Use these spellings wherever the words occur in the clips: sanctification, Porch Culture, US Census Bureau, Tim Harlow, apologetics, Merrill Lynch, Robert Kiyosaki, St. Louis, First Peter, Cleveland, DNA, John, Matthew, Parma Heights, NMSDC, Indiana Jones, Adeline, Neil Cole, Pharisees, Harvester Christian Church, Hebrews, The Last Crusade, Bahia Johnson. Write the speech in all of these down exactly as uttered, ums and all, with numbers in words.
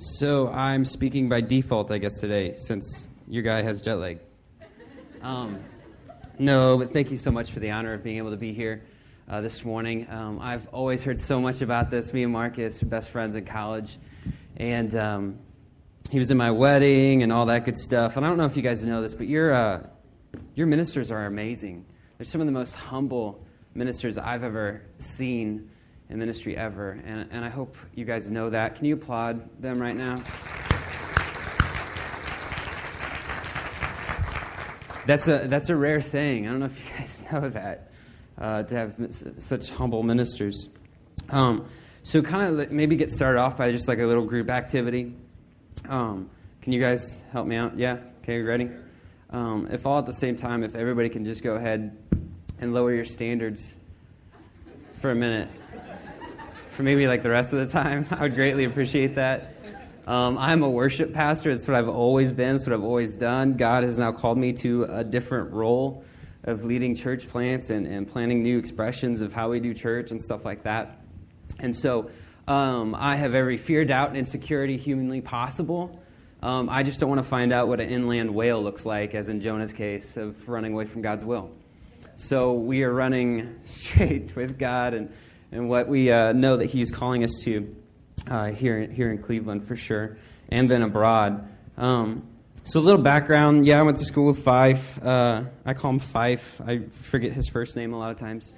So I'm speaking by default, I guess, today, since your guy has jet lag. Um, no, but thank you so much for the honor of being able to be here uh, this morning. Um, I've always heard so much about this. Me and Marcus were best friends in college, and um, he was in my wedding and all that good stuff. And I don't know if you guys know this, but your uh, your ministers are amazing. They're some of the most humble ministers I've ever seen in ministry ever, and, and I hope you guys know that. Can you applaud them right now? That's a that's a rare thing. I don't know if you guys know that, uh, to have such humble ministers. Um, so kind of maybe get started off by just like a little group activity. Um, can you guys help me out? Yeah? Okay, ready? Um, if all at the same time, if everybody can just go ahead and lower your standards for a minute, for maybe like the rest of the time, I would greatly appreciate that. Um, I'm a worship pastor. It's what I've always been. It's what I've always done. God has now called me to a different role of leading church plants and, and planning new expressions of how we do church and stuff like that. And so um, I have every fear, doubt, and insecurity humanly possible. Um, I just don't want to find out what an inland whale looks like, as in Jonah's case, of running away from God's will. So we are running straight with God and, and what we uh, know that he's calling us to uh, here, here in Cleveland for sure, and then abroad. Um, so a little background. Yeah, I went to school with Fife. Uh, I call him Fife. I forget his first name a lot of times.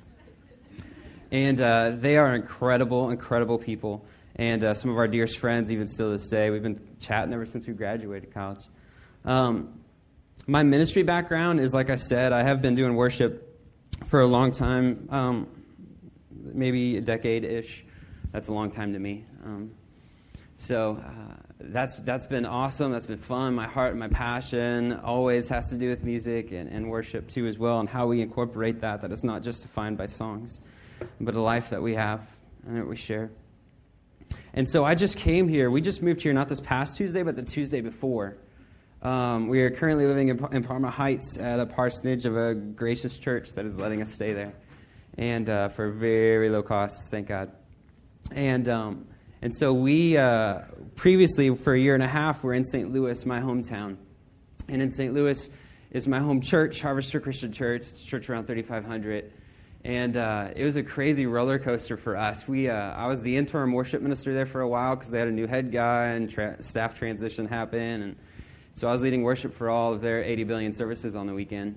And uh, they are incredible, incredible people. And uh, some of our dearest friends, even still this day. We've been chatting ever since we graduated college. Um, my ministry background is, like I said, I have been doing worship for a long time, um, maybe a decade-ish. That's a long time to me. Um, so uh, that's that's been awesome. That's been fun. My heart, my passion always has to do with music and, and worship, too, as well, and how we incorporate that, that it's not just defined by songs, but a life that we have and that we share. And so I just came here. We just moved here, not this past Tuesday, but the Tuesday before. Um, we are currently living in, in Parma Heights at a parsonage of a gracious church that is letting us stay there, and uh, for very low cost, thank God. And um, and so we uh, previously, for a year and a half, we're in Saint Louis, my hometown, and in Saint Louis is my home church, Harvester Christian Church. It's a church around thirty-five hundred. And uh, it was a crazy roller coaster for us. We, uh, I was the interim worship minister there for a while because they had a new head guy and tra- staff transition happened. And so I was leading worship for all of their eighty billion services on the weekend.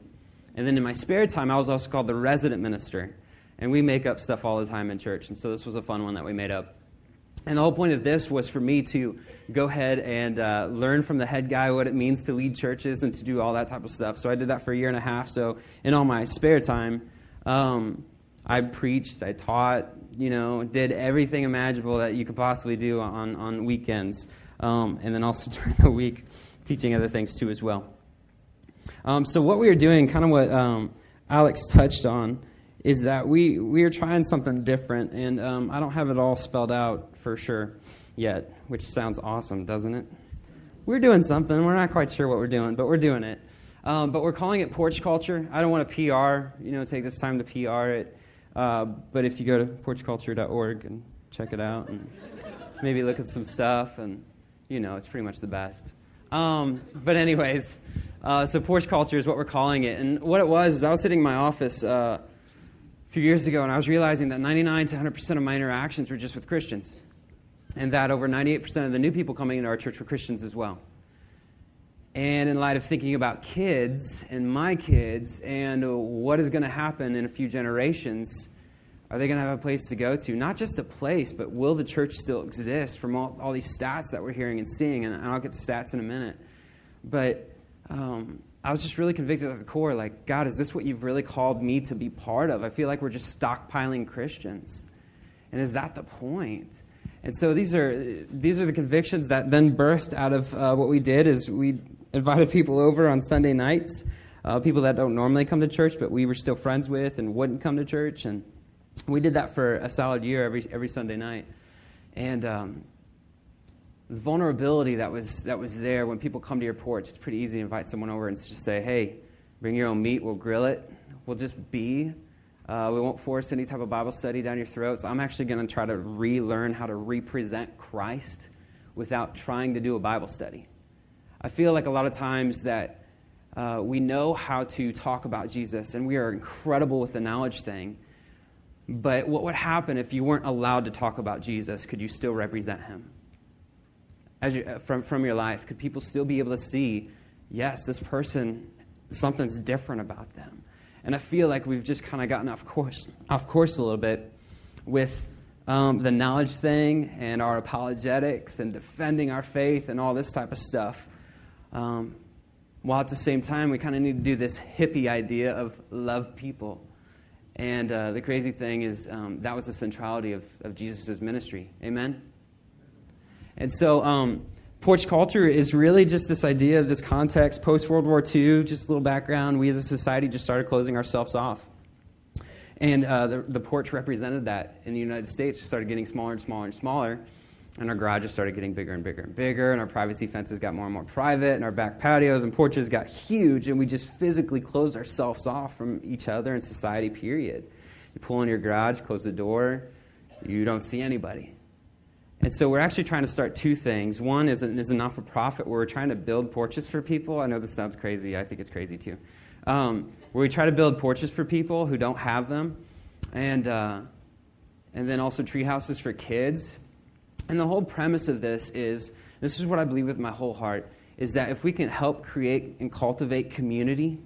And then in my spare time, I was also called the resident minister. And we make up stuff all the time in church. And so this was a fun one that we made up. And the whole point of this was for me to go ahead and uh, learn from the head guy what it means to lead churches and to do all that type of stuff. So I did that for a year and a half. So in all my spare time, Um, I preached, I taught, you know, did everything imaginable that you could possibly do on, on weekends, um, and then also during the week, teaching other things too as well. Um, so what we are doing, kind of what um, Alex touched on, is that we, we are trying something different, and um, I don't have it all spelled out for sure yet, which sounds awesome, doesn't it? We're doing something. We're not quite sure what we're doing, but we're doing it. Um, but we're calling it Porch Culture. I don't want to P R, you know, take this time to P R it. Uh, but if you go to porch culture dot org and check it out and maybe look at some stuff, and, you know, it's pretty much the best. Um, but anyways, uh, so Porch Culture is what we're calling it. And what it was is I was sitting in my office uh, a few years ago, and I was realizing that ninety-nine to one hundred percent of my interactions were just with Christians, and that over ninety-eight percent of the new people coming into our church were Christians as well. And in light of thinking about kids and my kids and what is going to happen in a few generations, are they going to have a place to go to? Not just a place, but will the church still exist from all, all these stats that we're hearing and seeing? And I'll get to stats in a minute. But um, I was just really convicted at the core, like, God, is this what you've really called me to be part of? I feel like we're just stockpiling Christians. And is that the point? And so these are these are the convictions that then birthed out of uh, what we did is we invited people over on Sunday nights, uh, people that don't normally come to church, but we were still friends with and wouldn't come to church. And we did that for a solid year every every Sunday night. And um, the vulnerability that was that was there when people come to your porch, it's pretty easy to invite someone over and just say, hey, bring your own meat, we'll grill it, we'll just be. Uh, we won't force any type of Bible study down your throats. I'm actually going to try to relearn how to represent Christ without trying to do a Bible study. I feel like a lot of times that uh, we know how to talk about Jesus, and we are incredible with the knowledge thing, but what would happen if you weren't allowed to talk about Jesus? Could you still represent him as you, from, from your life? Could people still be able to see, yes, this person, something's different about them? And I feel like we've just kind of gotten off course, off course a little bit with um, the knowledge thing and our apologetics and defending our faith and all this type of stuff. Um, while at the same time, we kind of need to do this hippie idea of love people. And uh, the crazy thing is um, that was the centrality of, of Jesus' ministry. Amen? And so um, Porch Culture is really just this idea of this context, post-World War Two, just a little background. We as a society just started closing ourselves off. And uh, the, the porch represented that in the United States. We started getting smaller and smaller and smaller. And our garages started getting bigger and bigger and bigger. And our privacy fences got more and more private. And our back patios and porches got huge. And we just physically closed ourselves off from each other and society, period. You pull in your garage, close the door, you don't see anybody. And so we're actually trying to start two things. One is a, is a not-for-profit where we're trying to build porches for people. I know this sounds crazy. I think it's crazy, too. Um, where we try to build porches for people who don't have them. And, uh, and then also tree houses for kids. And the whole premise of this is, this is what I believe with my whole heart, is that if we can help create and cultivate community,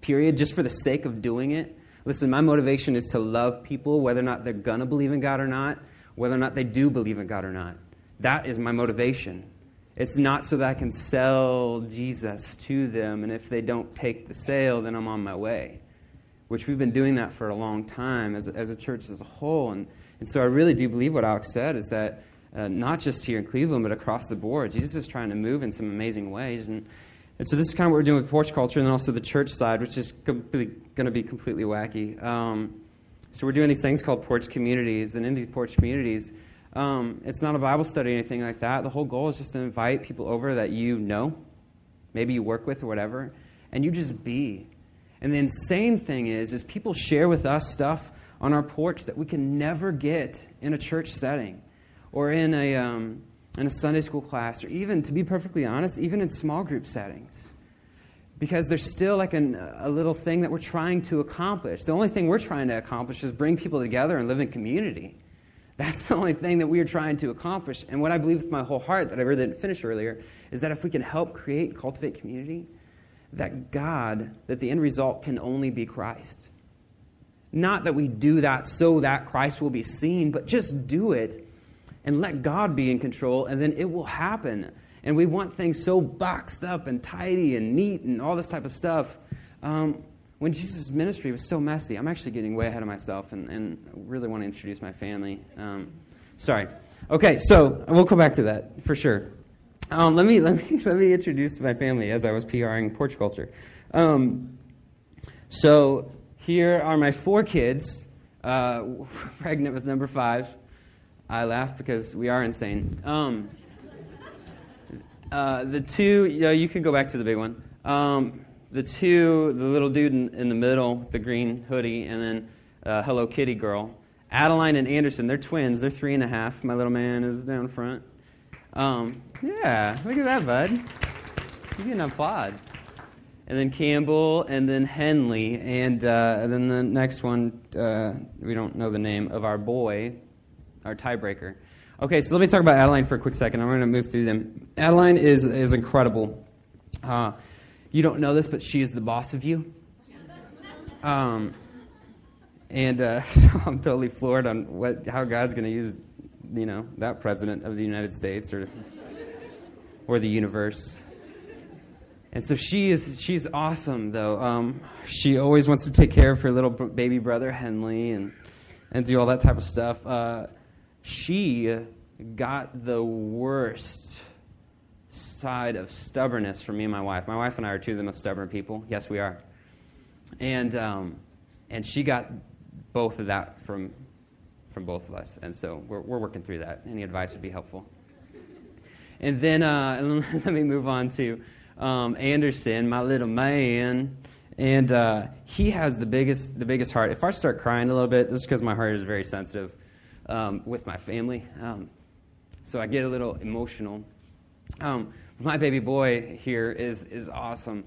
period, just for the sake of doing it. Listen, my motivation is to love people, whether or not they're going to believe in God or not, whether or not they do believe in God or not. That is my motivation. It's not so that I can sell Jesus to them, and if they don't take the sale, then I'm on my way, which we've been doing that for a long time as a, as a church as a whole. And, and so I really do believe what Alex said is that Uh, not just here in Cleveland, but across the board. Jesus is trying to move in some amazing ways. And, and so this is kind of what we're doing with Porch Culture and then also the church side, which is com- going to be completely wacky. Um, so we're doing these things called porch communities. And in these porch communities, um, it's not a Bible study or anything like that. The whole goal is just to invite people over that you know, maybe you work with or whatever, and you just be. And the insane thing is, is people share with us stuff on our porch that we can never get in a church setting. Or in a um, in a Sunday school class, or even, to be perfectly honest, even in small group settings. Because there's still like an, a little thing that we're trying to accomplish. The only thing we're trying to accomplish is bring people together and live in community. That's the only thing that we are trying to accomplish. And what I believe with my whole heart, that I really didn't finish earlier, is that if we can help create and cultivate community, that God, that the end result can only be Christ. Not that we do that so that Christ will be seen, but just do it. And let God be in control, and then it will happen. And we want things so boxed up and tidy and neat and all this type of stuff. Um, when Jesus' ministry was so messy, I'm actually getting way ahead of myself and, and really want to introduce my family. Um, sorry. Okay, so we'll come back to that for sure. Um, let me let me let me introduce my family as I was PRing Porch Culture. Um, so here are my four kids, uh, pregnant with number five. I laugh because we are insane. Um, uh, the two, you know, you can go back to the big one. Um, the two, the little dude in, in the middle, the green hoodie, and then uh, Hello Kitty girl. Adeline and Anderson, they're twins. They're three and a half. My little man is down front. Um, yeah, look at that, bud. You can applaud. And then Campbell, and then Henley, and, uh, and then the next one, uh, we don't know the name of our boy, our tiebreaker. Okay, so let me talk about Adeline for a quick second. I'm going to move through them. Adeline is is incredible. Uh, you don't know this, but she is the boss of you. Um, and uh, so I'm totally floored on what how God's going to use, you know, that president of the United States or or the universe. And so she is she's awesome though. Um, she always wants to take care of her little baby brother Henley and and do all that type of stuff. Uh, She got the worst side of stubbornness from me and my wife. My wife and I are two of the most stubborn people. Yes, we are. And um, and she got both of that from from both of us. And so we're we're working through that. Any advice would be helpful. And then uh, and let me move on to um, Anderson, my little man. And uh, he has the biggest the biggest heart. If I start crying a little bit, this is because my heart is very sensitive. Um, with my family. Um, So I get a little emotional. Um, my baby boy here is is awesome.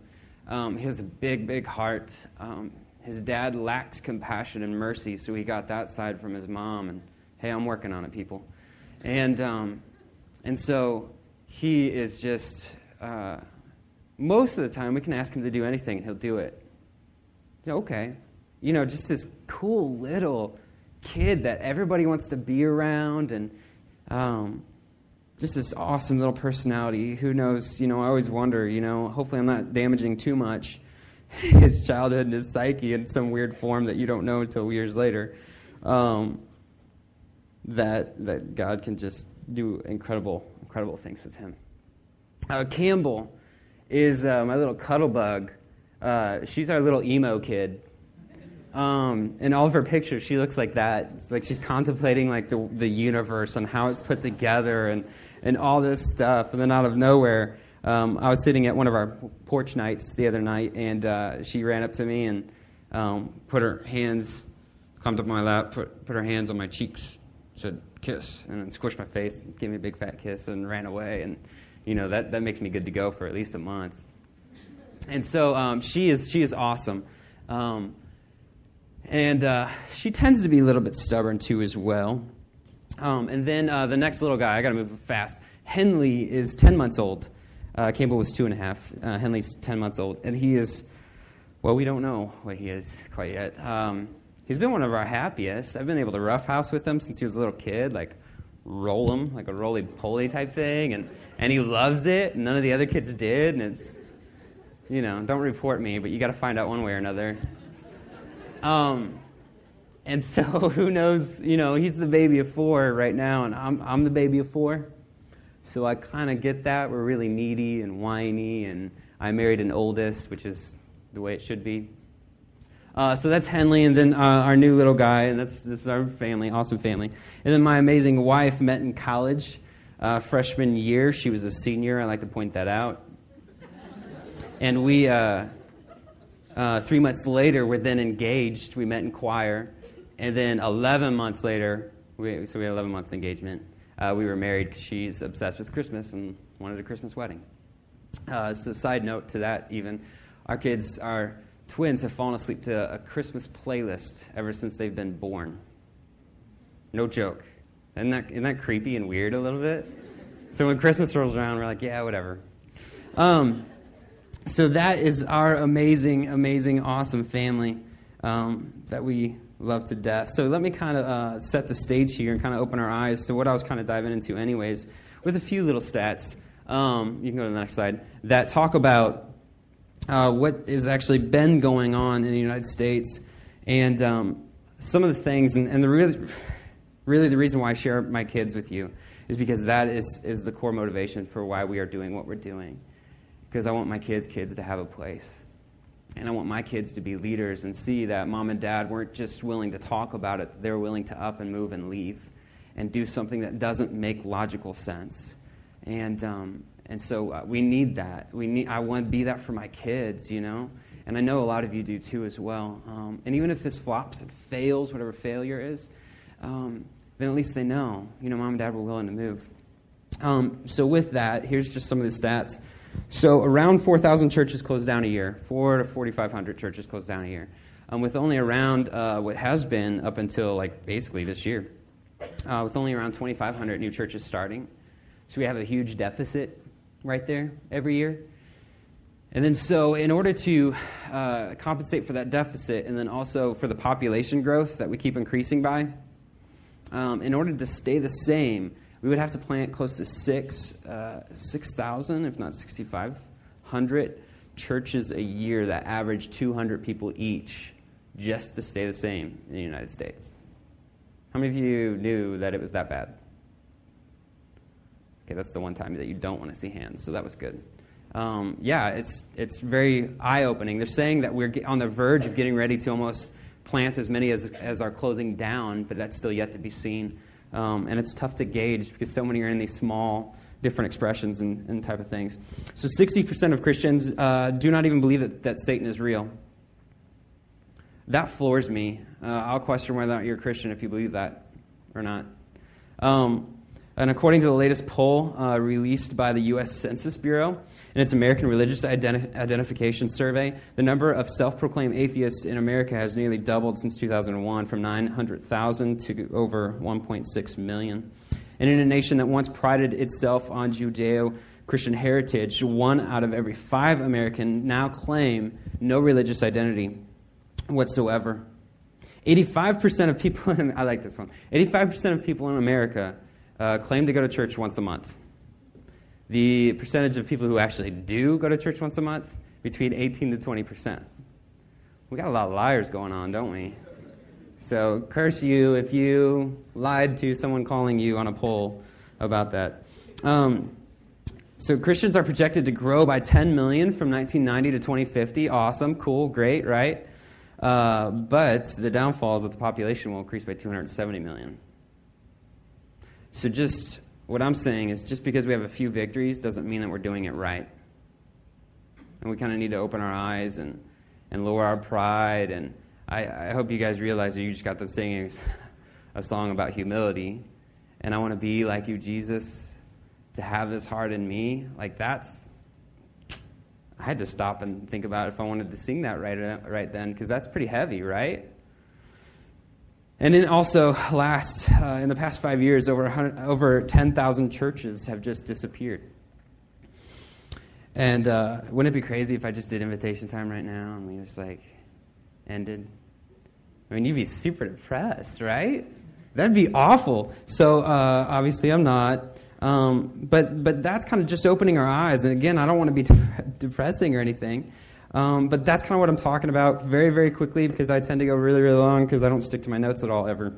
Um, he has a big, big heart. Um, his dad lacks compassion and mercy, so he got that side from his mom. And hey, I'm working on it, people. And um, and so he is just uh, most of the time we can ask him to do anything and he'll do it. Okay, you know, just this cool little kid that everybody wants to be around, and um, just this awesome little personality. Who knows? You know, I always wonder, you know, hopefully I'm not damaging too much his childhood and his psyche in some weird form that you don't know until years later. Um, that that God can just do incredible, incredible things with him. Uh, Campbell is uh, my little cuddle bug. Uh, she's our little emo kid. Um, in all of her pictures, she looks like that. It's like she's contemplating like the the universe and how it's put together and, and all this stuff. And then out of nowhere, um, I was sitting at one of our porch nights the other night, and uh, she ran up to me and um, put her hands, climbed up my lap, put, put her hands on my cheeks, said, kiss, and then squished my face, gave me a big fat kiss, and ran away. And, you know, that, that makes me good to go for at least a month. And so um, she is she is awesome. Um, and uh, she tends to be a little bit stubborn, too, as well. Um, and then uh, the next little guy, I got to move fast. Henley is ten months old. Uh, Campbell was two and a half. Uh, Henley's ten months old. And he is, well, we don't know what he is quite yet. Um, he's been one of our happiest. I've been able to roughhouse with him since he was a little kid, like roll him, like a roly-poly type thing. And, and he loves it. And none of the other kids did. And it's... You know, don't report me, but you got to find out one way or another. Um, and so, who knows? You know, he's the baby of four right now, and I'm I'm the baby of four. So I kind of get that. We're really needy and whiny, and I married an oldest, which is the way it should be. Uh, so that's Henley, and then uh, our new little guy, and that's this is our family, awesome family. And then my amazing wife met in college, uh, freshman year. She was a senior. I like to point that out. And we, uh, uh, three months later, we're then engaged. We met in choir. And then eleven months later, we, so we had eleven months engagement. Uh, we were married because she's obsessed with Christmas and wanted a Christmas wedding. Uh, so side note to that even, our kids, our twins, have fallen asleep to a Christmas playlist ever since they've been born. No joke. Isn't that, isn't that creepy and weird a little bit? So when Christmas rolls around, we're like, yeah, whatever. Um... So that is our amazing, amazing, awesome family um, that we love to death. So let me kind of uh, set the stage here and kind of open our eyes to what I was kind of diving into anyways with a few little stats. Um, you can go to the next slide. That talk about uh, what has actually been going on in the United States and um, some of the things. And, and the really, really the reason why I share my kids with you is because that is, is the core motivation for why we are doing what we're doing. Because I want my kids' kids to have a place. And I want my kids to be leaders and see that mom and dad weren't just willing to talk about it. They're willing to up and move and leave and do something that doesn't make logical sense. And um, and so uh, we need that. We need. I want to be that for my kids, you know. And I know a lot of you do too as well. Um, and even if this flops and fails, whatever failure is, um, then at least they know, you know, mom and dad were willing to move. Um, so with that, here's just some of the stats. So around four thousand churches close down a year, four to four thousand five hundred churches close down a year, um, with only around uh, what has been up until like basically this year, uh, with only around twenty-five hundred new churches starting. So we have a huge deficit right there every year. And then so in order to uh, compensate for that deficit and then also for the population growth that we keep increasing by, um, in order to stay the same, we would have to plant close to six, uh, six thousand, if not six thousand five hundred churches a year that average two hundred people each just to stay the same in the United States. How many of you knew that it was that bad? Okay, that's the one time that you don't want to see hands, so that was good. Um, yeah, it's it's very eye-opening. They're saying that we're on the verge of getting ready to almost plant as many as, as are closing down, but that's still yet to be seen. Um, and it's tough to gauge because so many are in these small, different expressions and, and type of things. So sixty percent of Christians uh, do not even believe that, that Satan is real. That floors me. Uh, I'll question whether or not you're a Christian if you believe that or not. Um, And according to the latest poll uh, released by the U S Census Bureau in its American Religious Ident- Identification Survey, the number of self-proclaimed atheists in America has nearly doubled since two thousand one, from nine hundred thousand to over one point six million. And in a nation that once prided itself on Judeo-Christian heritage, one out of every five Americans now claim no religious identity whatsoever. eighty-five percent of people in, I like this one. eighty-five percent of people in America Uh, claim to go to church once a month. The percentage of people who actually do go to church once a month, between eighteen to twenty percent. We got a lot of liars going on, don't we? So curse you if you lied to someone calling you on a poll about that. Um, so Christians are projected to grow by ten million from nineteen ninety to twenty fifty. Awesome, cool, great, right? Uh, but the downfall is that the population will increase by two hundred seventy million. So just what I'm saying is just because we have a few victories doesn't mean that we're doing it right. And we kind of need to open our eyes and, and lower our pride. And I, I hope you guys realize that you just got to sing a song about humility. And I want to be like you, Jesus, to have this heart in me. Like that's, I had to stop and think about if I wanted to sing that right, right then, because that's pretty heavy, right? And then also, last, uh, in the past five years, over over ten thousand churches have just disappeared. And uh, wouldn't it be crazy if I just did invitation time right now and we just, like, ended? I mean, you'd be super depressed, right? That'd be awful. So, uh, obviously, I'm not. Um, but, but that's kind of just opening our eyes. And, again, I don't want to be de- depressing or anything. Um, but that's kind of what I'm talking about very, very quickly, because I tend to go really, really long because I don't stick to my notes at all ever,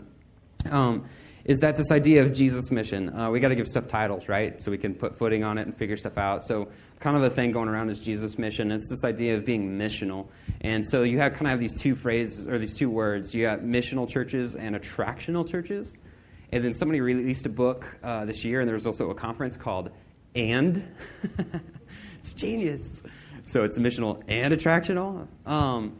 um, is that this idea of Jesus' mission. Uh, we got to give stuff titles, right, so we can put footing on it and figure stuff out. So kind of a thing going around is Jesus' mission. It's this idea of being missional. And so you have kind of have these two phrases or these two words. You have missional churches and attractional churches. And then somebody released a book uh, this year, and there was also a conference called And. It's genius. So it's missional and attractional. Um,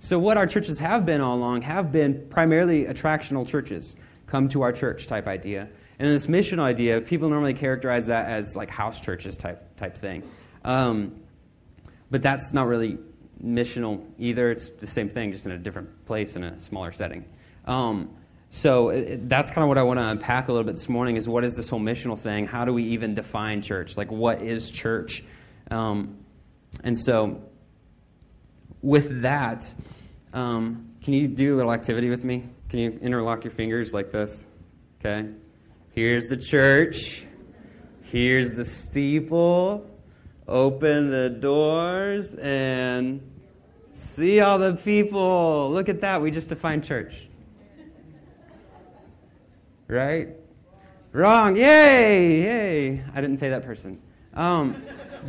so what our churches have been all along have been primarily attractional churches, come to our church type idea. And this missional idea, people normally characterize that as like house churches type type thing. Um, but that's not really missional either. It's the same thing, just in a different place in a smaller setting. Um, so it, that's kind of what I want to unpack a little bit this morning is what is this whole missional thing? How do we even define church? Like what is church? Um And so, with that, um, can you do a little activity with me? Can you interlock your fingers like this? Okay. Here's the church. Here's the steeple. Open the doors and see all the people. Look at that. We just defined church. Right? Wrong. Yay! Yay! I didn't pay that person. Um...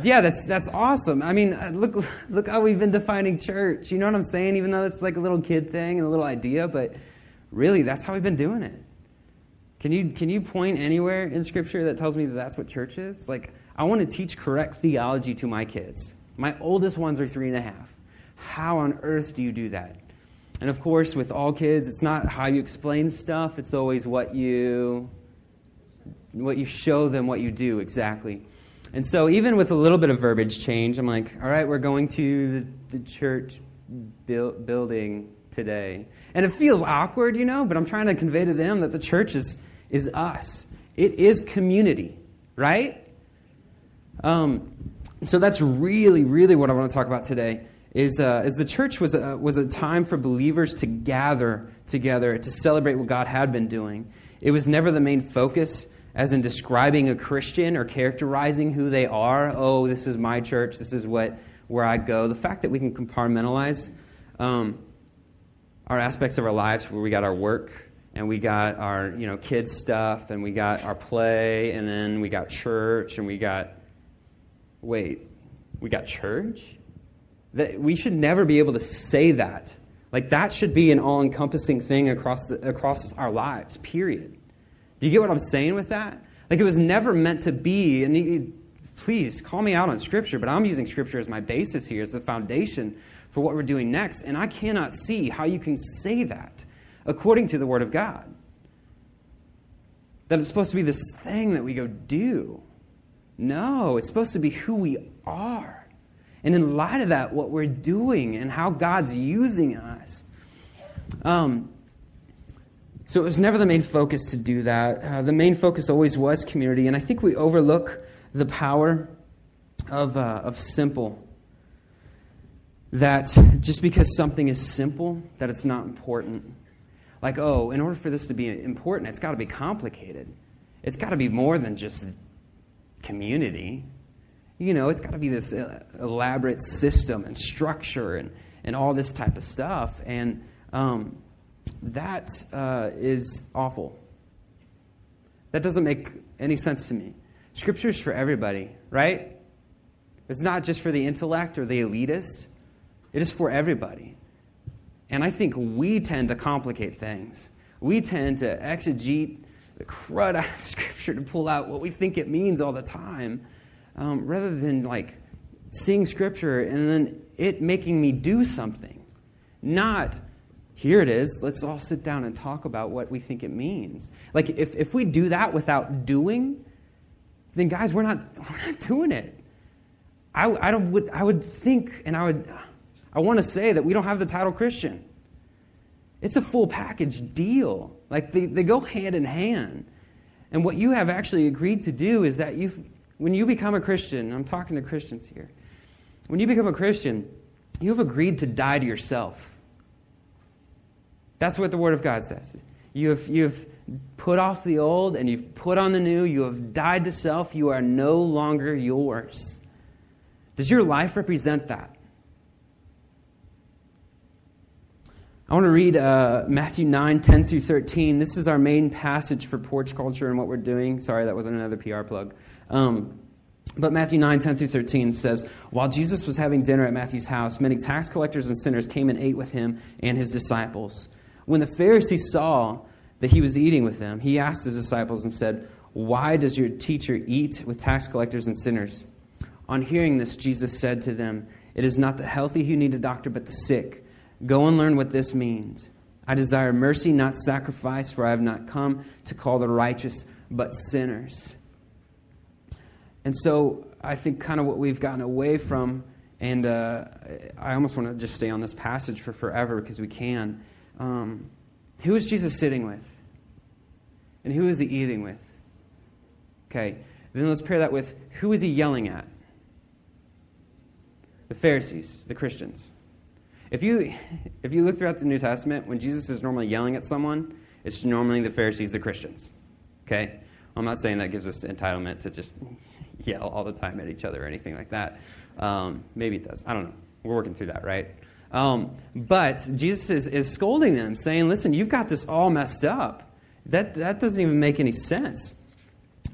Yeah, that's that's awesome. I mean, look look how we've been defining church. You know what I'm saying? Even though it's like a little kid thing and a little idea, but really, that's how we've been doing it. Can you can you point anywhere in Scripture that tells me that that's what church is? Like, I want to teach correct theology to my kids. My oldest ones are three and a half. How on earth do you do that? And of course, with all kids, it's not how you explain stuff. It's always what you what you show them, what you do exactly. And so even with a little bit of verbiage change, I'm like, all right, we're going to the, the church bu- building today. And it feels awkward, you know, but I'm trying to convey to them that the church is is us. It is community, right? Um, so that's really, really what I want to talk about today is, uh, is the church was a, was a time for believers to gather together to celebrate what God had been doing. It was never the main focus as in describing a Christian or characterizing who they are. Oh, this is my church. This is what where I go. The fact that we can compartmentalize um, our aspects of our lives, where we got our work and we got our you know kids stuff and we got our play and then we got church and we got wait, we got church? That we should never be able to say that. Like that should be an all-encompassing thing across the, across our lives. Period. Do you get what I'm saying with that? Like it was never meant to be, and you, please call me out on Scripture, but I'm using Scripture as my basis here, as the foundation for what we're doing next, and I cannot see how you can say that according to the Word of God. that it's supposed to be this thing that we go do. No, it's supposed to be who we are. And in light of that, what we're doing and how God's using us. Um, so it was never the main focus to do that. Uh, the main focus always was community. And I think we overlook the power of, uh, of simple. That just because something is simple, that it's not important. Like, oh, in order for this to be important, it's got to be complicated. It's got to be more than just community. You know, it's got to be this elaborate system and structure and, and all this type of stuff. And um, that uh, is awful. That doesn't make any sense to me. Scripture's for everybody, right? It's not just for the intellect or the elitist. It is for everybody. And I think we tend to complicate things. We tend to exegete the crud out of Scripture to pull out what we think it means all the time, um, rather than like seeing Scripture and then it making me do something. Not, here it is, let's all sit down and talk about what we think it means. Like, if, if we do that without doing, then guys, we're not, we're not doing it. I, I, don't, would, I would think and I would... I want to say that we don't have the title Christian. It's a full package deal. Like, they, they go hand in hand. And what you have actually agreed to do is that you've, when you become a Christian, I'm talking to Christians here, when you become a Christian, you've agreed to die to yourself. That's what the Word of God says. You have, you've put off the old and you've put on the new. You have died to self. You are no longer yours. Does your life represent that? I want to read uh, Matthew nine, ten through thirteen. This is our main passage for Porch Culture and what we're doing. Sorry, that wasn't another P R plug. Um, but Matthew nine, ten through thirteen says, "While Jesus was having dinner at Matthew's house, many tax collectors and sinners came and ate with him and his disciples. When the Pharisees saw that he was eating with them, he asked his disciples and said, 'Why does your teacher eat with tax collectors and sinners?' On hearing this, Jesus said to them, 'It is not the healthy who need a doctor, but the sick. Go and learn what this means. I desire mercy, not sacrifice, for I have not come to call the righteous, but sinners.'" And so I think kind of what we've gotten away from, and uh, I almost want to just stay on this passage for forever because we can. Um, who is Jesus sitting with? And who is he eating with? Okay, then let's pair that with, who is he yelling at? The Pharisees, the Christians. If you if you look throughout the New Testament, when Jesus is normally yelling at someone, it's normally the Pharisees, the Christians. Okay? I'm not saying that gives us entitlement to just yell all the time at each other or anything like that. Um, maybe it does. I don't know. We're working through that, right? Um, but Jesus is, is scolding them, saying, listen, you've got this all messed up. That, that doesn't even make any sense.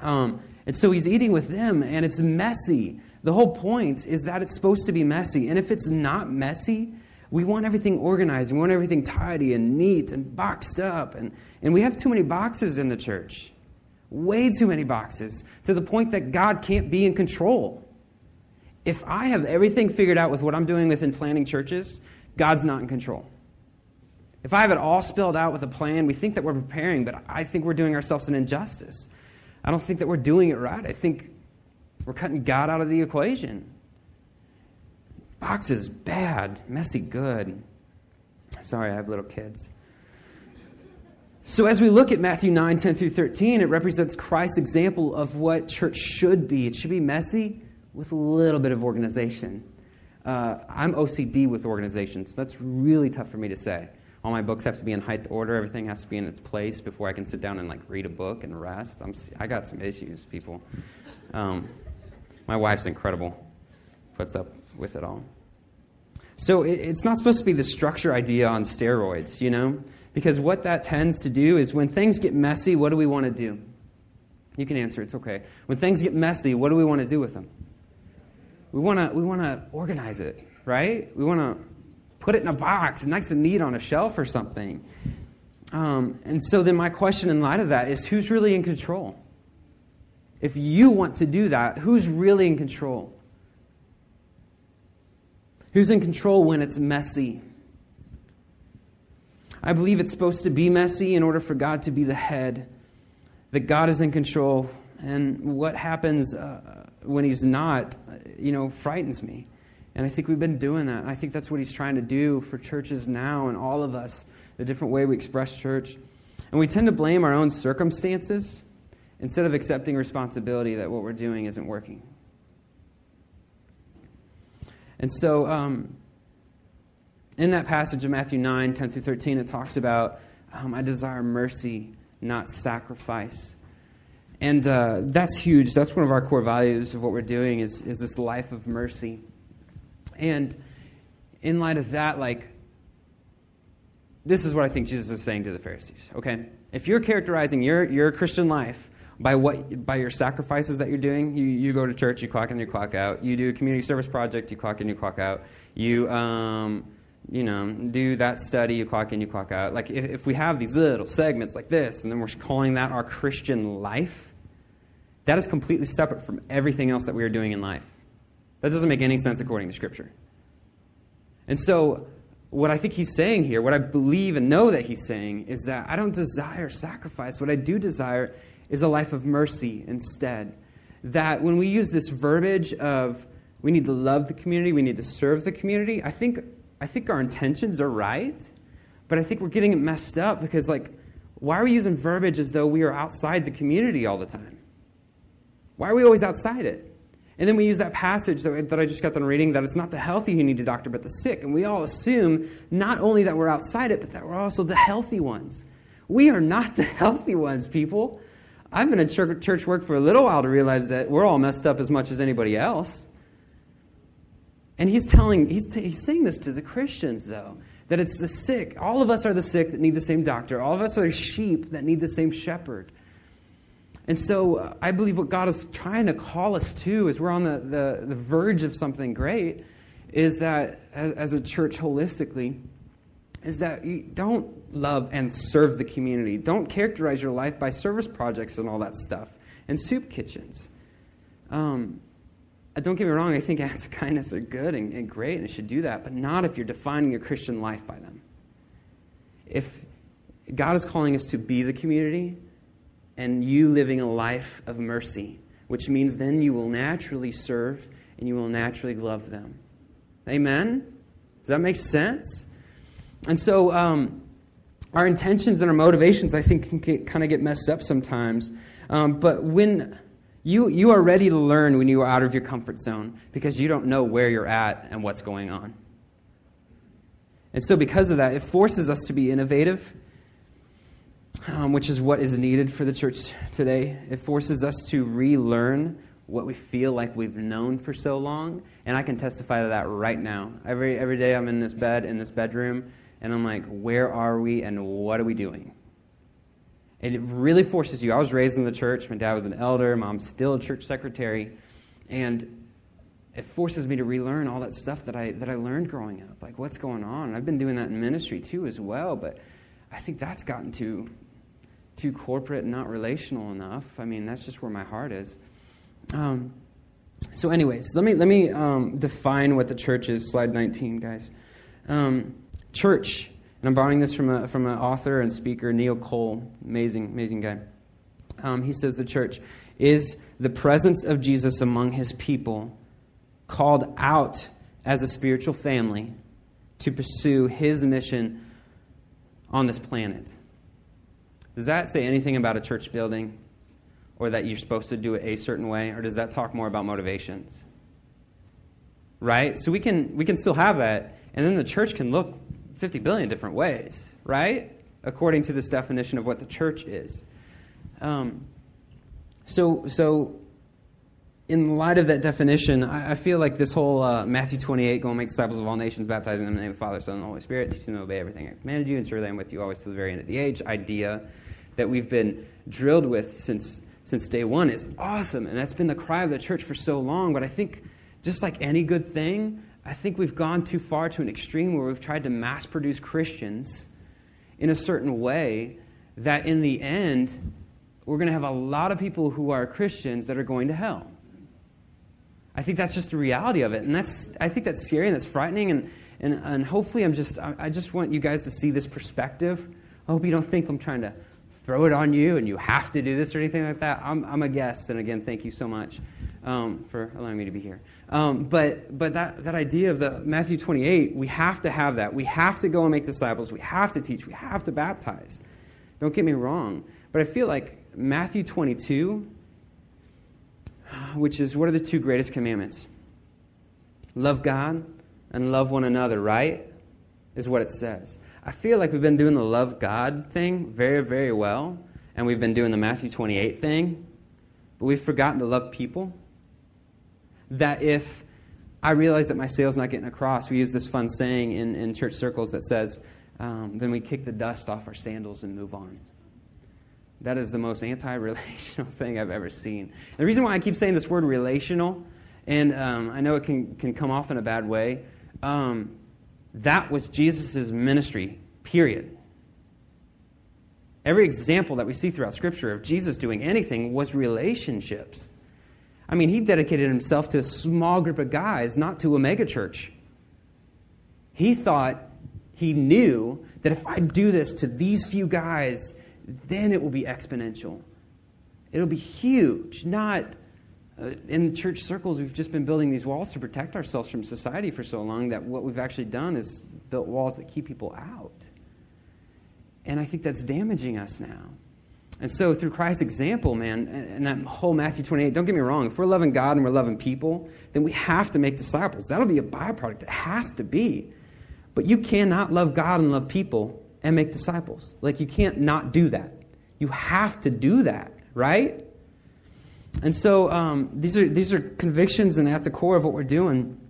Um, and so he's eating with them, and it's messy. The whole point is that it's supposed to be messy. And if it's not messy, we want everything organized. We want everything tidy and neat and boxed up. And, and we have too many boxes in the church. Way too many boxes. To the point that God can't be in control. If I have everything figured out with what I'm doing within planning churches, God's not in control. If I have it all spelled out with a plan, we think that we're preparing, but I think we're doing ourselves an injustice. I don't think that we're doing it right. I think we're cutting God out of the equation. Boxes, bad. Messy, good. Sorry, I have little kids. So as we look at Matthew nine, ten through thirteen, it represents Christ's example of what church should be. It should be messy with a little bit of organization. Uh, I'm O C D with organization, so that's really tough for me to say. All my books have to be in height order. Everything has to be in its place before I can sit down and like read a book and rest. I'm, I got some issues, people. Um, my wife's incredible. Puts up with it all. So it, it's not supposed to be the structure idea on steroids, you know? Because what that tends to do is when things get messy, what do we want to do? You can answer, it's okay. When things get messy, what do we want to do with them? We want to we want to organize it, right? We want to put it in a box, nice and neat on a shelf or something. Um, and so then my question in light of that is, who's really in control? If you want to do that, who's really in control? Who's in control when it's messy? I believe it's supposed to be messy in order for God to be the head. that God is in control, and what happens uh, when he's not, you know, frightens me. And I think we've been doing that. I think that's what he's trying to do for churches now and all of us, the different way we express church. And we tend to blame our own circumstances instead of accepting responsibility that what we're doing isn't working. And so um, in that passage of Matthew nine, ten through thirteen, it talks about, um, I desire mercy, not sacrifice. And uh, that's huge. That's one of our core values of what we're doing is, is this life of mercy. And in light of that, like, this is what I think Jesus is saying to the Pharisees, okay? If you're characterizing your, your Christian life by what by your sacrifices that you're doing, you, you go to church, you clock in, you clock out. You do a community service project, you clock in, you clock out. You, um, you know, do that study, you clock in, you clock out. Like, if, if we have these little segments like this, and then we're calling that our Christian life, that is completely separate from everything else that we are doing in life. That doesn't make any sense according to Scripture. And so what I think he's saying here, what I believe and know that he's saying, is that I don't desire sacrifice. What I do desire is a life of mercy instead. That when we use this verbiage of we need to love the community, we need to serve the community, I think I think our intentions are right, but I think we're getting it messed up because, like, why are we using verbiage as though we are outside the community all the time? Why are we always outside it? And then we use that passage that, that I just got done reading, that it's not the healthy who need a doctor, but the sick. And we all assume not only that we're outside it, but that we're also the healthy ones. We are not the healthy ones, people. I've been in church, church work for a little while to realize that we're all messed up as much as anybody else. And he's telling, he's, t- he's saying this to the Christians, though, that it's the sick. All of us are the sick that need the same doctor. All of us are sheep that need the same shepherd. And so I believe what God is trying to call us to as we're on the, the, the verge of something great is that, as, as a church holistically, is that you don't love and serve the community. Don't characterize your life by service projects and all that stuff and soup kitchens. Um, don't get me wrong. I think acts of kindness are good and, and great and you should do that, but not if you're defining your Christian life by them. If God is calling us to be the community, and you living a life of mercy, which means then you will naturally serve and you will naturally love them. Amen? Does that make sense? And so um, our intentions and our motivations, I think, can get, kind of get messed up sometimes. Um, but when you, you are ready to learn when you are out of your comfort zone because you don't know where you're at and what's going on. And so because of that, it forces us to be innovative, Um, which is what is needed for the church today. It forces us to relearn what we feel like we've known for so long, and I can testify to that right now. Every every day I'm in this bed, in this bedroom, and I'm like, where are we and what are we doing? And it really forces you. I was raised in the church. My dad was an elder. Mom's still a church secretary. And it forces me to relearn all that stuff that I that I learned growing up. Like, what's going on? And I've been doing that in ministry too as well, but I think that's gotten too... too corporate and not relational enough. I mean, that's just where my heart is. Um, so anyways, let me let me um, define what the church is. Slide nineteen, guys. Um, church, and I'm borrowing this from a, from an author and speaker, Neil Cole. Amazing, amazing guy. Um, he says the church is the presence of Jesus among his people, called out as a spiritual family to pursue his mission on this planet. Does that say anything about a church building or that you're supposed to do it a certain way? Or does that talk more about motivations? Right? So we can we can still have that. And then the church can look fifty billion different ways, right? According to this definition of what the church is. Um, so, so in light of that definition, I, I feel like this whole uh, Matthew twenty-eight, go and make disciples of all nations, baptizing them in the name of the Father, Son, and the Holy Spirit, teaching them to obey everything I commanded you, and surely I am with you always to the very end of the age idea that we've been drilled with since since day one is awesome. And that's been the cry of the church for so long. But I think, just like any good thing, I think we've gone too far to an extreme where we've tried to mass-produce Christians in a certain way that in the end, we're going to have a lot of people who are Christians that are going to hell. I think that's just the reality of it. And that's I think that's scary and that's frightening. And, and, and hopefully I'm just, I, I just want you guys to see this perspective. I hope you don't think I'm trying to throw it on you and you have to do this or anything like that. I'm, I'm a guest, and again, thank you so much um, for allowing me to be here. Um, but but that, that idea of the Matthew twenty-eight, we have to have that. We have to go and make disciples. We have to teach. We have to baptize. Don't get me wrong, but I feel like Matthew twenty-two, which is, what are the two greatest commandments? Love God and love one another, right? Is what it says. I feel like we've been doing the love God thing very, very well, and we've been doing the Matthew twenty-eight thing, but we've forgotten to love people. That if I realize that my sale's not getting across, we use this fun saying in, in church circles that says, um, then we kick the dust off our sandals and move on. That is the most anti-relational thing I've ever seen. And the reason why I keep saying this word relational, and um, I know it can, can come off in a bad way, um, that was Jesus' ministry, period. Every example that we see throughout Scripture of Jesus doing anything was relationships. I mean, he dedicated himself to a small group of guys, not to a megachurch. He thought, he knew that if I do this to these few guys, then it will be exponential. It'll be huge, not... Uh, in church circles, we've just been building these walls to protect ourselves from society for so long that what we've actually done is built walls that keep people out. And I think that's damaging us now. And so through Christ's example, man, and, and that whole Matthew twenty-eight, don't get me wrong, if we're loving God and we're loving people, then we have to make disciples. That'll be a byproduct. It has to be. But you cannot love God and love people and make disciples. Like, you can't not do that. You have to do that, right? And so um, these are these are convictions, and at the core of what we're doing.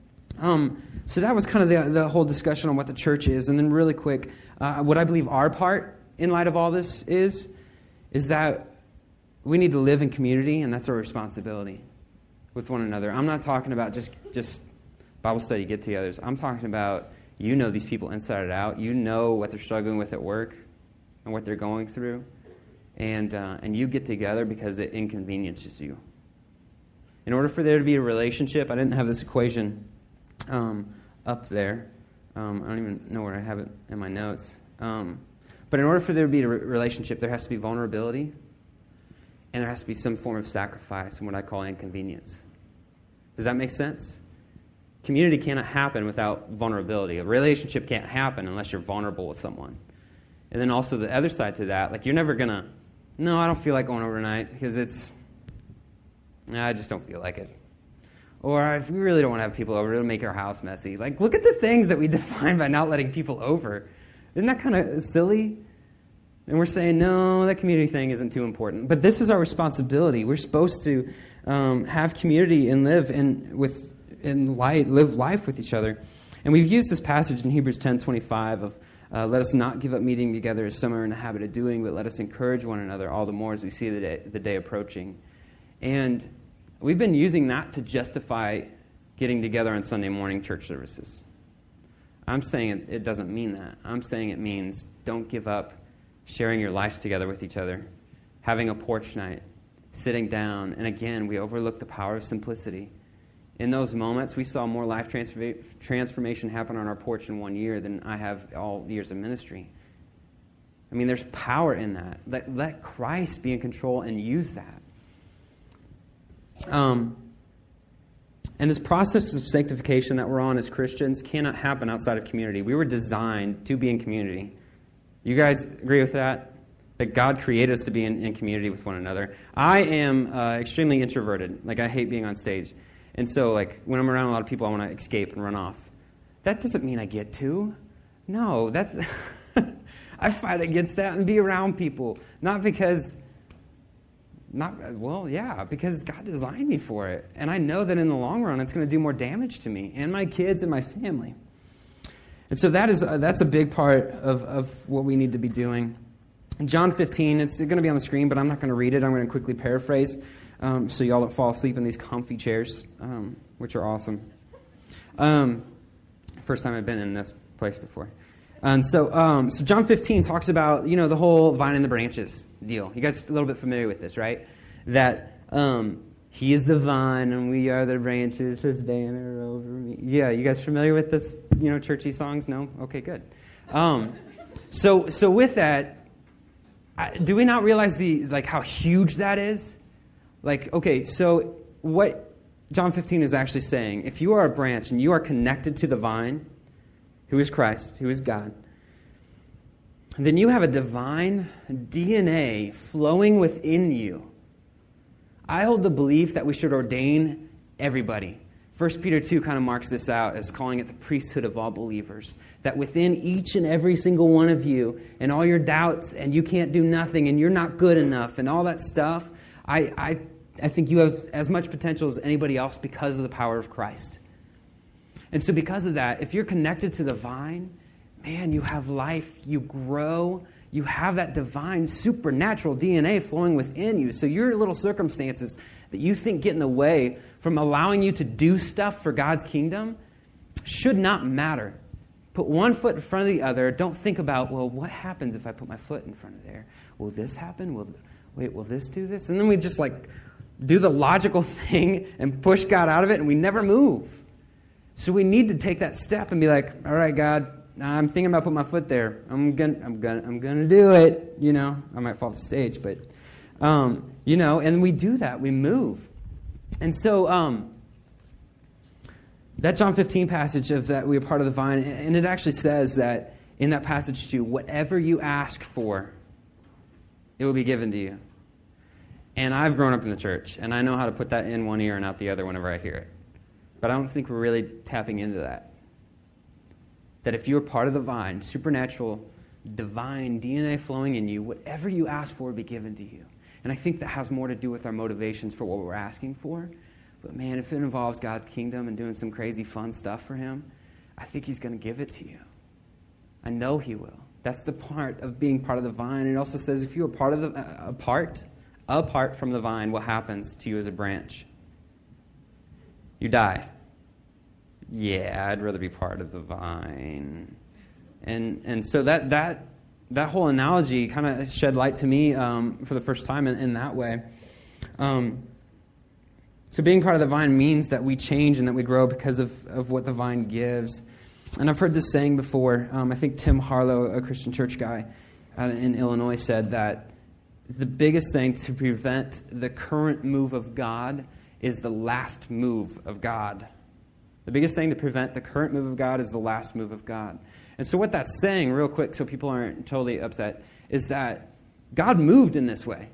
Um, so that was kind of the, the whole discussion on what the church is. And then really quick, uh, what I believe our part in light of all this is, is that we need to live in community, and that's our responsibility with one another. I'm not talking about just, just Bible study get-togethers. I'm talking about, you know these people inside and out. You know what they're struggling with at work and what they're going through. And uh, and you get together because it inconveniences you. In order for there to be a relationship, I didn't have this equation um, up there. Um, I don't even know where I have it in my notes. Um, but in order for there to be a re- relationship, there has to be vulnerability, and there has to be some form of sacrifice and what I call inconvenience. Does that make sense? Community cannot happen without vulnerability. A relationship can't happen unless you're vulnerable with someone. And then also the other side to that, like, you're never going to, no, I don't feel like going overnight because it's, nah, I just don't feel like it. Or if we really don't want to have people over, it'll make our house messy. Like, look at the things that we define by not letting people over. Isn't that kind of silly? And we're saying, no, that community thing isn't too important. But this is our responsibility. We're supposed to um, have community and live in with in light, live life with each other. And we've used this passage in Hebrews ten twenty-five of, Uh, let us not give up meeting together as some are in the habit of doing, but let us encourage one another all the more as we see the day, the day approaching. And we've been using that to justify getting together on Sunday morning church services. I'm saying it, it doesn't mean that. I'm saying it means don't give up sharing your lives together with each other, having a porch night, sitting down. And again, we overlook the power of simplicity. In those moments, we saw more life transfer- transformation happen on our porch in one year than I have all years of ministry. I mean, there's power in that. Let, let Christ be in control and use that. Um, and this process of sanctification that we're on as Christians cannot happen outside of community. We were designed to be in community. You guys agree with that? That God created us to be in, in community with one another. I am uh, extremely introverted. Like, I hate being on stage. And so, like, when I'm around a lot of people, I want to escape and run off. That doesn't mean I get to. No, that's... I fight against that and be around people. Not because... Not Well, yeah, because God designed me for it. And I know that in the long run, it's going to do more damage to me and my kids and my family. And so that is uh, that's a big part of, of what we need to be doing. In John fifteen, it's going to be on the screen, but I'm not going to read it. I'm going to quickly paraphrase. Um, so y'all don't fall asleep in these comfy chairs, um, which are awesome. Um, first time I've been in this place before. And so um, so John fifteen talks about, you know, the whole vine and the branches deal. You guys are a little bit familiar with this, right? That um, he is the vine and we are the branches, his banner over me. Yeah, you guys familiar with this, you know, churchy songs? No? Okay, good. Um, so so with that, do we not realize the like how huge that is? Like, okay, so what John fifteen is actually saying, if you are a branch and you are connected to the vine, who is Christ, who is God, then you have a divine D N A flowing within you. I hold the belief that we should ordain everybody. First Peter two kind of marks this out as calling it the priesthood of all believers, that within each and every single one of you and all your doubts and you can't do nothing and you're not good enough and all that stuff, I I, I think you have as much potential as anybody else because of the power of Christ. And so because of that, if you're connected to the vine, man, you have life, you grow, you have that divine supernatural D N A flowing within you. So your little circumstances that you think get in the way from allowing you to do stuff for God's kingdom should not matter. Put one foot in front of the other. Don't think about, well, what happens if I put my foot in front of there? Will this happen? Will wait, will this do this? And then we just like do the logical thing and push God out of it, and we never move. So we need to take that step and be like, all right, God, I'm thinking about putting my foot there. I'm gonna, I'm gonna, I'm gonna do it. You know, I might fall off the stage, but um, you know, and we do that. We move. And so um, that John fifteen passage of that we are part of the vine, and it actually says that in that passage too, whatever you ask for, it will be given to you. And I've grown up in the church, and I know how to put that in one ear and out the other whenever I hear it. But I don't think we're really tapping into that. That if you're part of the vine, supernatural, divine D N A flowing in you, whatever you ask for will be given to you. And I think that has more to do with our motivations for what we're asking for. But man, if it involves God's kingdom and doing some crazy fun stuff for him, I think he's going to give it to you. I know he will. That's the part of being part of the vine. It also says if you are part of the, uh, apart, apart from the vine, what happens to you as a branch? You die. Yeah, I'd rather be part of the vine. And and so that that... That whole analogy kind of shed light to me um, for the first time in, in that way. Um, so being part of the vine means that we change and that we grow because of, of what the vine gives. And I've heard this saying before. Um, I think Tim Harlow, a Christian church guy out in Illinois, said that the biggest thing to prevent the current move of God is the last move of God. The biggest thing to prevent the current move of God is the last move of God. And so what that's saying, real quick, so people aren't totally upset, is that God moved in this way.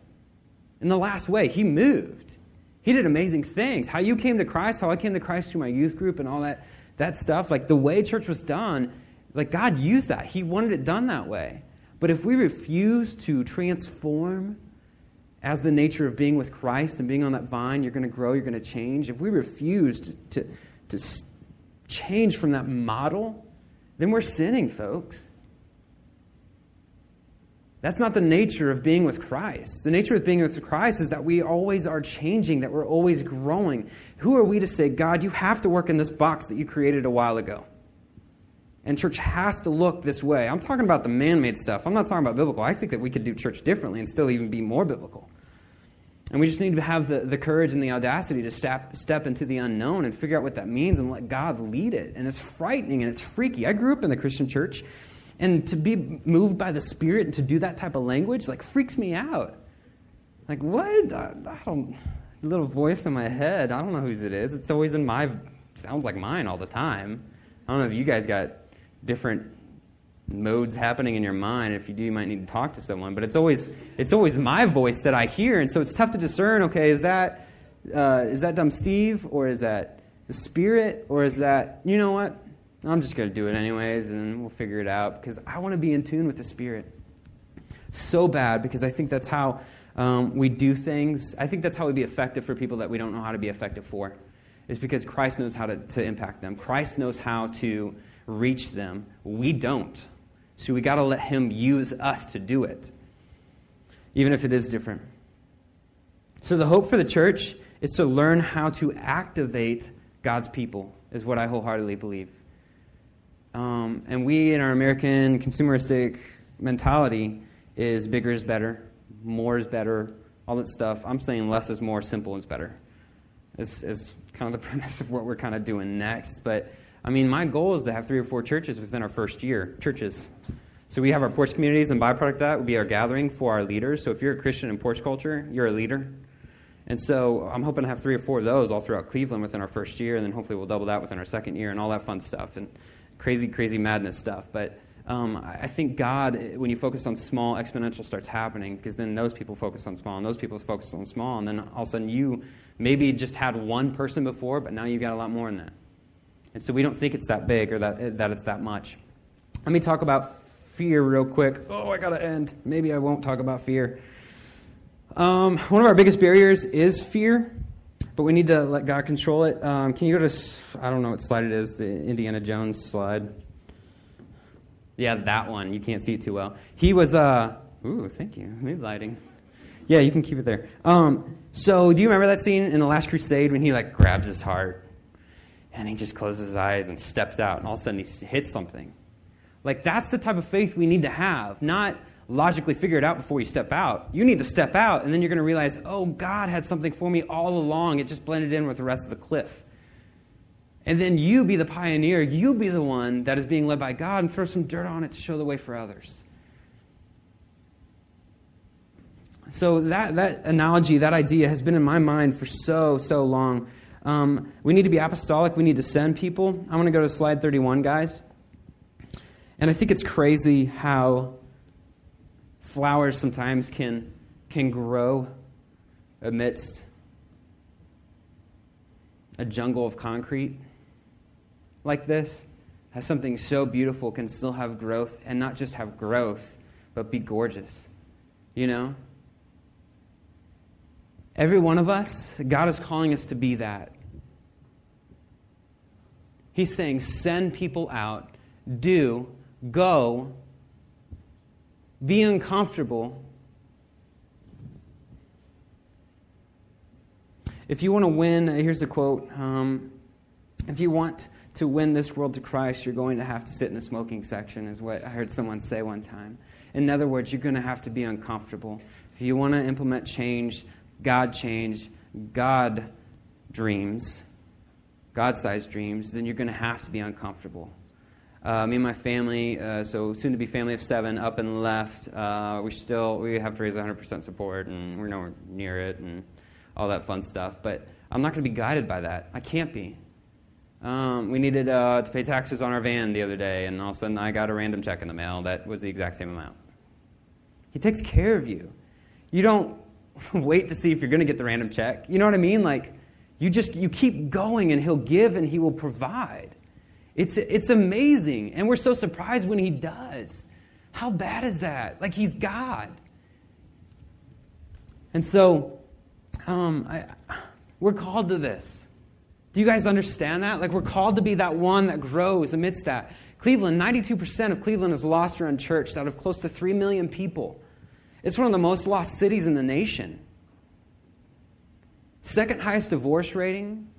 In the last way, he moved. He did amazing things. How you came to Christ, how I came to Christ through my youth group and all that, that stuff, like the way church was done, like God used that. He wanted it done that way. But if we refuse to transform as the nature of being with Christ and being on that vine, you're going to grow, you're going to change. If we refuse to, to, to change from that model, then we're sinning, folks. That's not the nature of being with Christ. The nature of being with Christ is that we always are changing, that we're always growing. Who are we to say, God, you have to work in this box that you created a while ago? And church has to look this way. I'm talking about the man-made stuff. I'm not talking about biblical. I think that we could do church differently and still even be more biblical. And we just need to have the, the courage and the audacity to step, step into the unknown and figure out what that means and let God lead it. And it's frightening and it's freaky. I grew up in the Christian church, and to be moved by the Spirit and to do that type of language, like, freaks me out. Like, what? I, I don't, little voice in my head, I don't know whose it is. It's always in my, sounds like mine all the time. I don't know if you guys got different modes happening in your mind. If you do, you might need to talk to someone. But it's always it's always my voice that I hear, and so it's tough to discern. Okay, is that uh, is that dumb Steve, or is that the Spirit, or is that, you know what? I'm just going to do it anyways, and then we'll figure it out because I want to be in tune with the Spirit so bad, because I think that's how um, we do things. I think that's how we be effective for people that we don't know how to be effective for. It's because Christ knows how to, to impact them. Christ knows how to reach them. We don't. So we got to let him use us to do it, even if it is different. So the hope for the church is to learn how to activate God's people, is what I wholeheartedly believe. Um, and we, in our American consumeristic mentality, is bigger is better, more is better, all that stuff. I'm saying less is more, simple is better. It's, it's kind of the premise of what we're kind of doing next, but I mean, my goal is to have three or four churches within our first year. Churches. So we have our Porch communities, and byproduct of that would be our gathering for our leaders. So if you're a Christian in Porch Culture, you're a leader. And so I'm hoping to have three or four of those all throughout Cleveland within our first year, and then hopefully we'll double that within our second year and all that fun stuff and crazy, crazy madness stuff. But um, I think God, when you focus on small, exponential starts happening, because then those people focus on small, and those people focus on small, and then all of a sudden you maybe just had one person before, but now you've got a lot more than that. And so we don't think it's that big or that that it's that much. Let me talk about fear real quick. Oh, I got to end. Maybe I won't talk about fear. Um, one of our biggest barriers is fear, but we need to let God control it. Um, can you go to, I don't know what slide it is, the Indiana Jones slide? Yeah, that one. You can't see it too well. He was, uh, ooh, thank you. New lighting. Yeah, you can keep it there. Um, so do you remember that scene in The Last Crusade when he, like, grabs his heart and he just closes his eyes and steps out, and all of a sudden he hits something? Like, that's the type of faith we need to have, not logically figure it out before you step out. You need to step out, and then you're going to realize, oh, God had something for me all along. It just blended in with the rest of the cliff. And then you be the pioneer. You be the one that is being led by God, and throw some dirt on it to show the way for others. So that, that analogy, that idea has been in my mind for so, so long. Um, we need to be apostolic. We need to send people. I'm going to go to slide thirty-one, guys. And I think it's crazy how flowers sometimes can can grow amidst a jungle of concrete like this. How something so beautiful can still have growth, and not just have growth, but be gorgeous. You know? Every one of us, God is calling us to be that. He's saying, send people out, do Go, be uncomfortable. If you want to win, here's a quote. Um, if you want to win this world to Christ, you're going to have to sit in the smoking section, is what I heard someone say one time. In other words, you're going to have to be uncomfortable. If you want to implement change, God change, God dreams, God-sized dreams, then you're going to have to be uncomfortable. Uh, me and my family, uh, so soon-to-be family of seven, up and left. Uh, we still we have to raise one hundred percent support, and we're nowhere near it, and all that fun stuff. But I'm not going to be guided by that. I can't be. Um, we needed uh, to pay taxes on our van the other day, and all of a sudden I got a random check in the mail that was the exact same amount. He takes care of you. You don't wait to see if you're going to get the random check. You know what I mean? Like you just you keep going, and He'll give, and He will provide. It's it's amazing, and we're so surprised when He does. How bad is that? Like, He's God. And so, um, I, we're called to this. Do you guys understand that? Like, we're called to be that one that grows amidst that. Cleveland, ninety-two percent of Cleveland is lost or unchurched out of close to three million people. It's one of the most lost cities in the nation. Second highest divorce rating.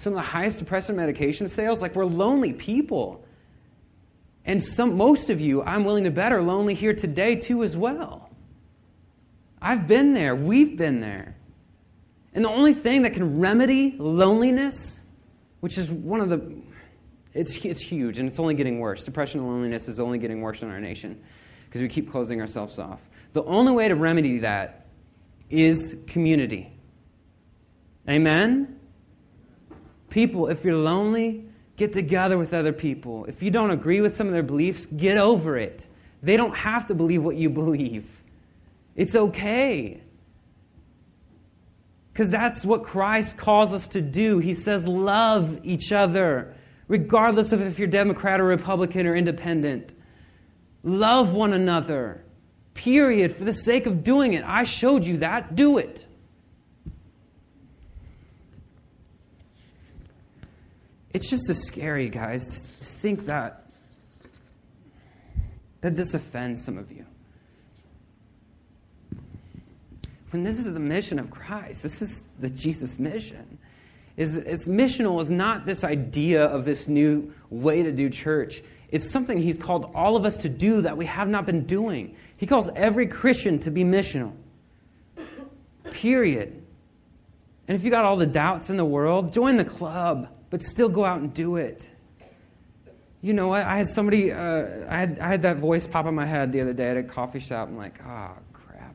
Some of the highest depressant medication sales. Like, we're lonely people. And some, most of you, I'm willing to bet, are lonely here today too as well. I've been there. We've been there. And the only thing that can remedy loneliness, which is one of the, it's, it's huge, and it's only getting worse. Depression and loneliness is only getting worse in our nation because we keep closing ourselves off. The only way to remedy that is community. Amen? People, if you're lonely, get together with other people. If you don't agree with some of their beliefs, get over it. They don't have to believe what you believe. It's okay. Because that's what Christ calls us to do. He says, love each other, regardless of if you're Democrat or Republican or independent. Love one another, period, for the sake of doing it. I showed you that. Do it. It's just as scary, guys, to think that, that this offends some of you. When this is the mission of Christ, this is the Jesus mission. Is it's missional is not this idea of this new way to do church. It's something He's called all of us to do that we have not been doing. He calls every Christian to be missional. Period. And if you got all the doubts in the world, join the club. But still go out and do it. You know, I, I had somebody, uh, I, had, I had that voice pop in my head the other day at a coffee shop. I'm like, ah, oh, crap.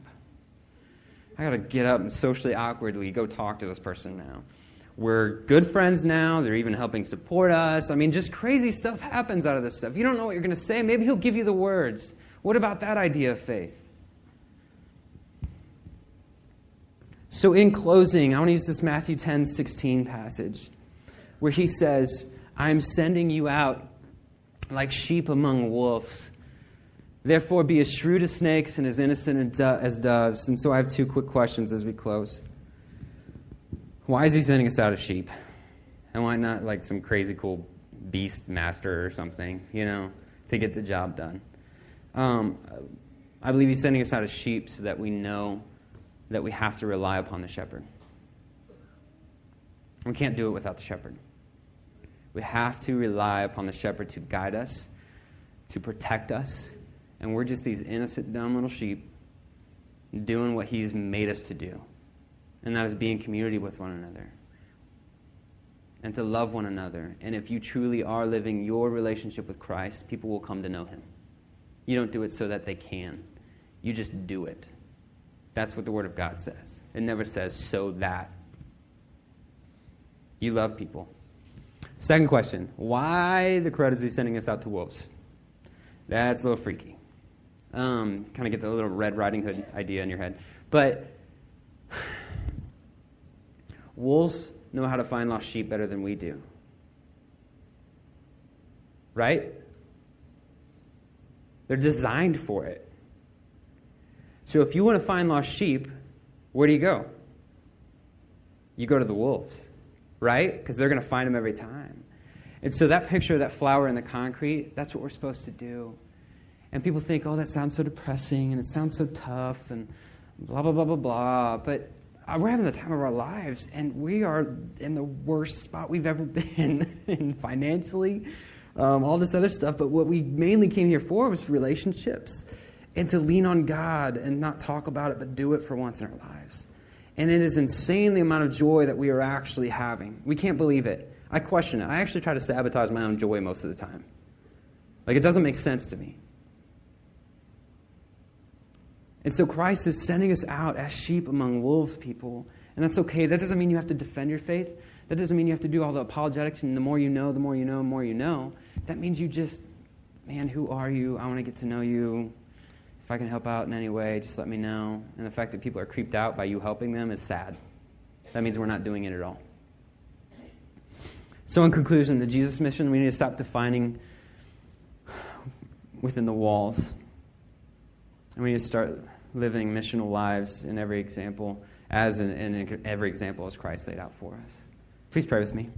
I got to get up and socially awkwardly go talk to this person now. We're good friends now. They're even helping support us. I mean, just crazy stuff happens out of this stuff. You don't know what you're going to say. Maybe he'll give you the words. What about that idea of faith? So in closing, I want to use this Matthew ten sixteen passage where he says, I'm sending you out like sheep among wolves. Therefore be as shrewd as snakes and as innocent as doves. And so I have two quick questions as we close. Why is he sending us out as sheep? And why not like some crazy cool beast master or something, you know, to get the job done? Um, I believe he's sending us out as sheep so that we know that we have to rely upon the shepherd. We can't do it without the shepherd. We have to rely upon the shepherd to guide us, to protect us, and we're just these innocent, dumb little sheep doing what he's made us to do. And that is be in community with one another and to love one another. And if you truly are living your relationship with Christ, people will come to know him. You don't do it so that they can. You just do it. That's what the Word of God says. It never says, so that. You love people. Second question, why the crud is he sending us out to wolves? That's a little freaky. Um, kind of get the little Red Riding Hood idea in your head. But wolves know how to find lost sheep better than we do. Right? They're designed for it. So if you want to find lost sheep, where do you go? You go to the wolves, right? Because they're going to find them every time. And so that picture of that flower in the concrete, that's what we're supposed to do. And people think, oh, that sounds so depressing, and it sounds so tough, and blah, blah, blah, blah, blah. But we're having the time of our lives, and we are in the worst spot we've ever been in financially, um, all this other stuff. But what we mainly came here for was relationships. And to lean on God and not talk about it, but do it for once in our lives. And it is insane the amount of joy that we are actually having. We can't believe it. I question it. I actually try to sabotage my own joy most of the time. Like, it doesn't make sense to me. And so Christ is sending us out as sheep among wolves, people. And that's okay. That doesn't mean you have to defend your faith. That doesn't mean you have to do all the apologetics and the more you know, the more you know, the more you know. That means you just, man, who are you? I want to get to know you. If I can help out in any way, just let me know. And the fact that people are creeped out by you helping them is sad. That means we're not doing it at all. So in conclusion, the Jesus mission, we need to stop defining within the walls. And we need to start living missional lives in every example, as in, in every example as Christ laid out for us. Please pray with me.